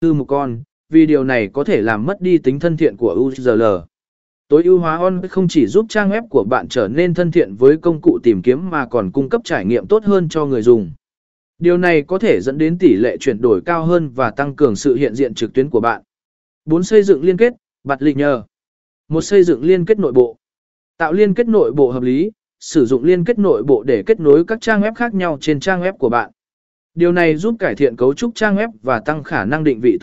tư một con, vì điều này có thể làm mất đi tính thân thiện của URL. Tối ưu hóa On không chỉ giúp trang web của bạn trở nên thân thiện với công cụ tìm kiếm mà còn cung cấp trải nghiệm tốt hơn cho người dùng. Điều này có thể dẫn đến tỷ lệ chuyển đổi cao hơn và tăng cường sự hiện diện trực tuyến của bạn. 4. Xây dựng liên kết, bạt lịch nhờ. 1. Xây dựng liên kết nội bộ. Tạo liên kết nội bộ hợp lý, sử dụng liên kết nội bộ để kết nối các trang web khác nhau trên trang web của bạn. Điều này giúp cải thiện cấu trúc trang web và tăng khả năng định vị.